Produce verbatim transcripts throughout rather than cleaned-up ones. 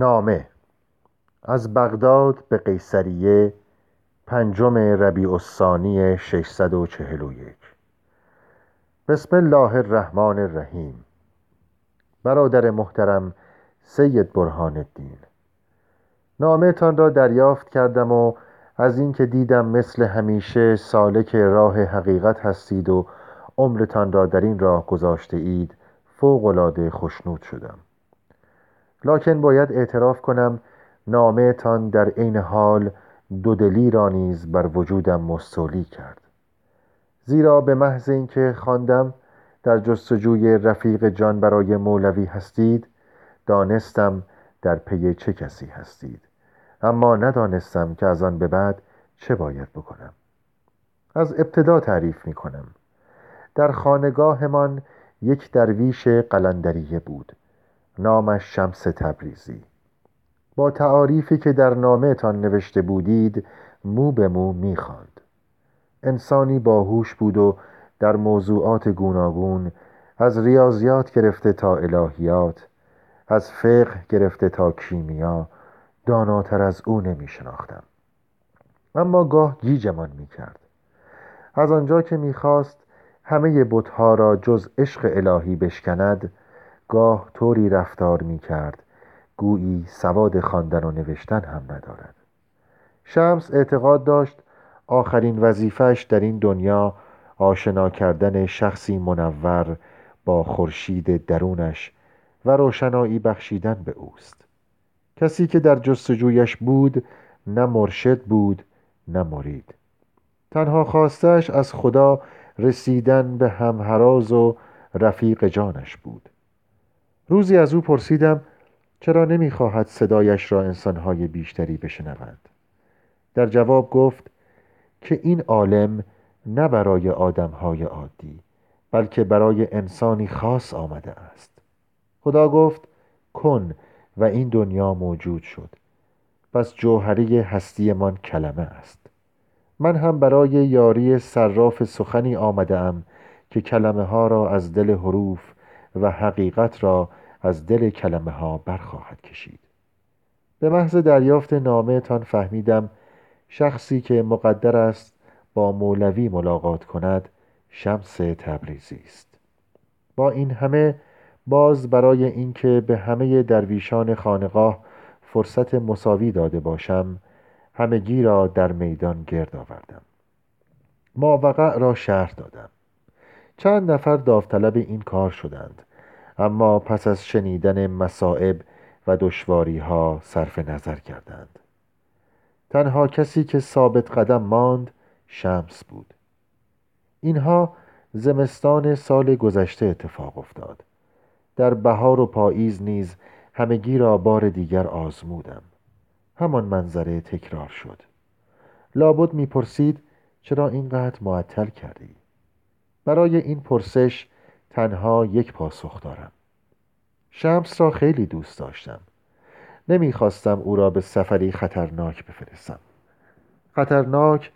نامه از بغداد به قیصریه پنجم ربیع الثانی ششصد و چهل و یک. بسم الله الرحمن الرحیم. برادر محترم سید برهان الدین، نامه تان را دریافت کردم و از اینکه دیدم مثل همیشه سالک راه حقیقت هستید و عمرتان را در این راه گذاشته اید فوق‌العاده خوشنود شدم. لکن باید اعتراف کنم نامه تان در عین حال دودلی را نیز بر وجودم مستولی کرد، زیرا به محض اینکه خواندم در جستجوی رفیق جان برای مولوی هستید، دانستم در پی چه کسی هستید، اما ندانستم که از آن به بعد چه باید بکنم. از ابتدا تعریف می کنم. در خانگاهمان یک درویش قلندریه بود، نامش شمس تبریزی. با تعاریفی که در نامه تان نوشته بودید مو به مو می خواند. انسانی باهوش بود و در موضوعات گوناگون، از ریاضیات گرفته تا الهیات، از فقه گرفته تا کیمیا، داناتر از او نمی شناختم. اما گاه گیجمان می کرد. از آنجا که می خواست همه بتها را جز عشق الهی بشکند، گاه طوری رفتار می کرد گویی سواد خواندن و نوشتن هم ندارد. شمس اعتقاد داشت آخرین وظیفه‌اش در این دنیا آشنا کردن شخصی منور با خورشید درونش و روشنایی بخشیدن به اوست. کسی که در جستجویش بود نه مرشد بود نه مرید. تنها خواستش از خدا رسیدن به هم‌هراز و رفیق جانش بود. روزی از او پرسیدم چرا نمی‌خواهد صدایش را انسان‌های بیشتری بشنوند. در جواب گفت که این عالم نه برای آدم‌های عادی بلکه برای انسانی خاص آمده است. خدا گفت کن و این دنیا موجود شد، پس جوهری هستی من کلمه است. من هم برای یاری صراف سخنی آمدم که کلمه ها را از دل حروف و حقیقت را از دل کلمه ها برخواهد کشید. به محض دریافت نامه تان فهمیدم شخصی که مقدر است با مولوی ملاقات کند شمس تبریزی است. با این همه باز برای اینکه به همه درویشان خانقاه فرصت مساوی داده باشم، همگی را در میدان گرد آوردم. ماوقع را شرح دادم. چند نفر داوطلب این کار شدند، اما پس از شنیدن مصائب و دشواری‌ها صرف نظر کردند. تنها کسی که ثابت قدم ماند شمس بود. اینها زمستان سال گذشته اتفاق افتاد. در بهار و پاییز نیز همگی را بار دیگر آزمودم. همان منظره تکرار شد. لابد می‌پرسید چرا اینقدر معطل کردی؟ برای این پرسش تنها یک پاسخ دارم. شمس را خیلی دوست داشتم. نمی‌خواستم او را به سفری خطرناک بفرستم. خطرناک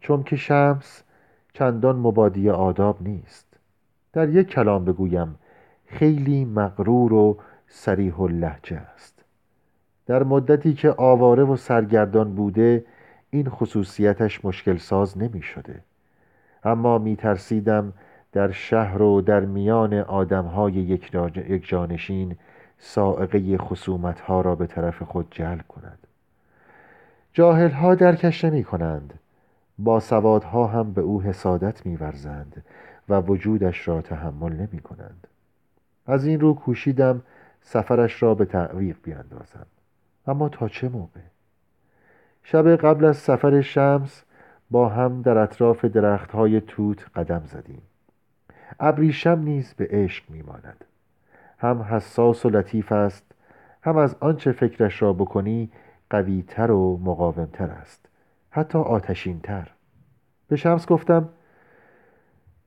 چون که شمس چندان مبادی آداب نیست. در یک کلام بگویم خیلی مغرور و صریح اللهجه است. در مدتی که آواره و سرگردان بوده این خصوصیتش مشکل ساز نمی شده. اما می ترسیدم در شهر و در میان آدم های یک جانشین سائقه خصومت ها را به طرف خود جلب کند. جاهل ها درکش نمی کنند، با سواد ها هم به او حسادت می ورزند و وجودش را تحمل نمی کنند. از این رو کوشیدم سفرش را به تعویق بیاندازم، اما تا چه موقع؟ شب قبل از سفر شمس با هم در اطراف درخت‌های توت قدم زدیم. ابریشم نیز به عشق می‌ماند. هم حساس و لطیف است، هم از آنچه فکرش را بکنی قوی‌تر و مقاوم‌تر است، حتی آتشین‌تر. به شمس گفتم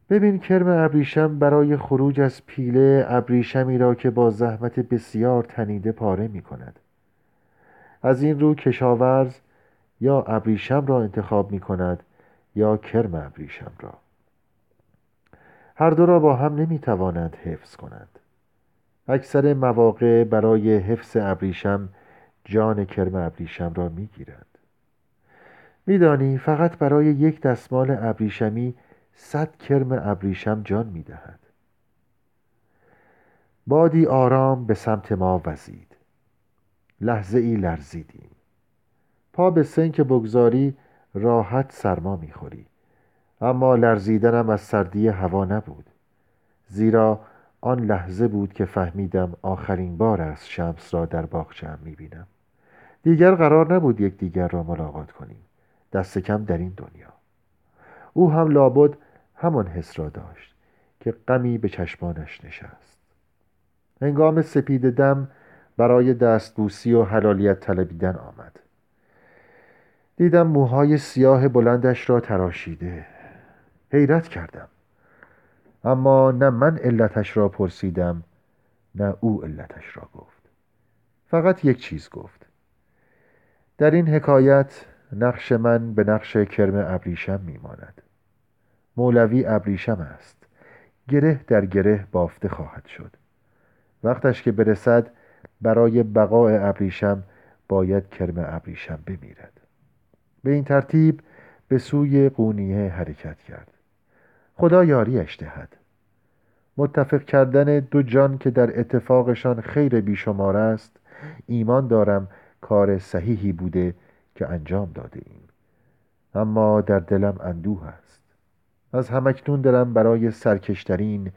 ببین کرم ابریشم برای خروج از پیله ابریشمی را که با زحمت بسیار تنیده پاره می کند. از این رو کشاورز یا ابریشم را انتخاب می کند یا کرم ابریشم را. هر دو را با هم نمی توانند حفظ کنند. اکثر مواقع برای حفظ ابریشم جان کرم ابریشم را میگیرند. میدانی فقط برای یک دستمال ابریشمی صد کرم ابریشم جان میدهد. بادی آرام به سمت ما وزید. لحظه ای لرزیدیم. پا به سنک بگذاری راحت سرما میخوری، اما لرزیدنم از سردی هوا نبود، زیرا آن لحظه بود که فهمیدم آخرین بار از شمس را در باغچه‌ام میبینم. دیگر قرار نبود یک دیگر را ملاقات کنیم، دست کم در این دنیا. او هم لابد همان حس را داشت که غمی به چشمانش نشست. هنگام سپید دم برای دستبوسی و حلالیت طلبیدن آمد. دیدم موهای سیاه بلندش را تراشیده. حیرت کردم، اما نه من علتش را پرسیدم نه او علتش را گفت. فقط یک چیز گفت: در این حکایت نقش من به نقش کرم ابریشم میماند. مولوی ابریشم است، گره در گره بافته خواهد شد. وقتش که برسد برای بقای ابریشم باید کرم ابریشم بمیرد. به این ترتیب به سوی قونیه حرکت کرد. خدا یاریش دهد. متفق کردن دو جان که در اتفاقشان خیر بیشمار است، ایمان دارم کار صحیحی بوده که انجام داده ایم. اما در دلم اندوه است. از همکنون دلم برای سرکشترین،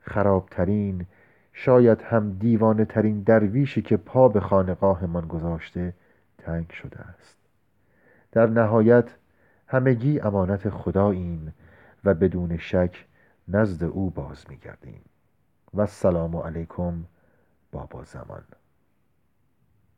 خرابترین، شاید هم دیوانه ترین درویشی که پا به خانقاه من گذاشته تنگ شده است. در نهایت همگی امانت خداییم و بدون شک نزد او باز می گردیم. و السلام علیکم بابا زمان.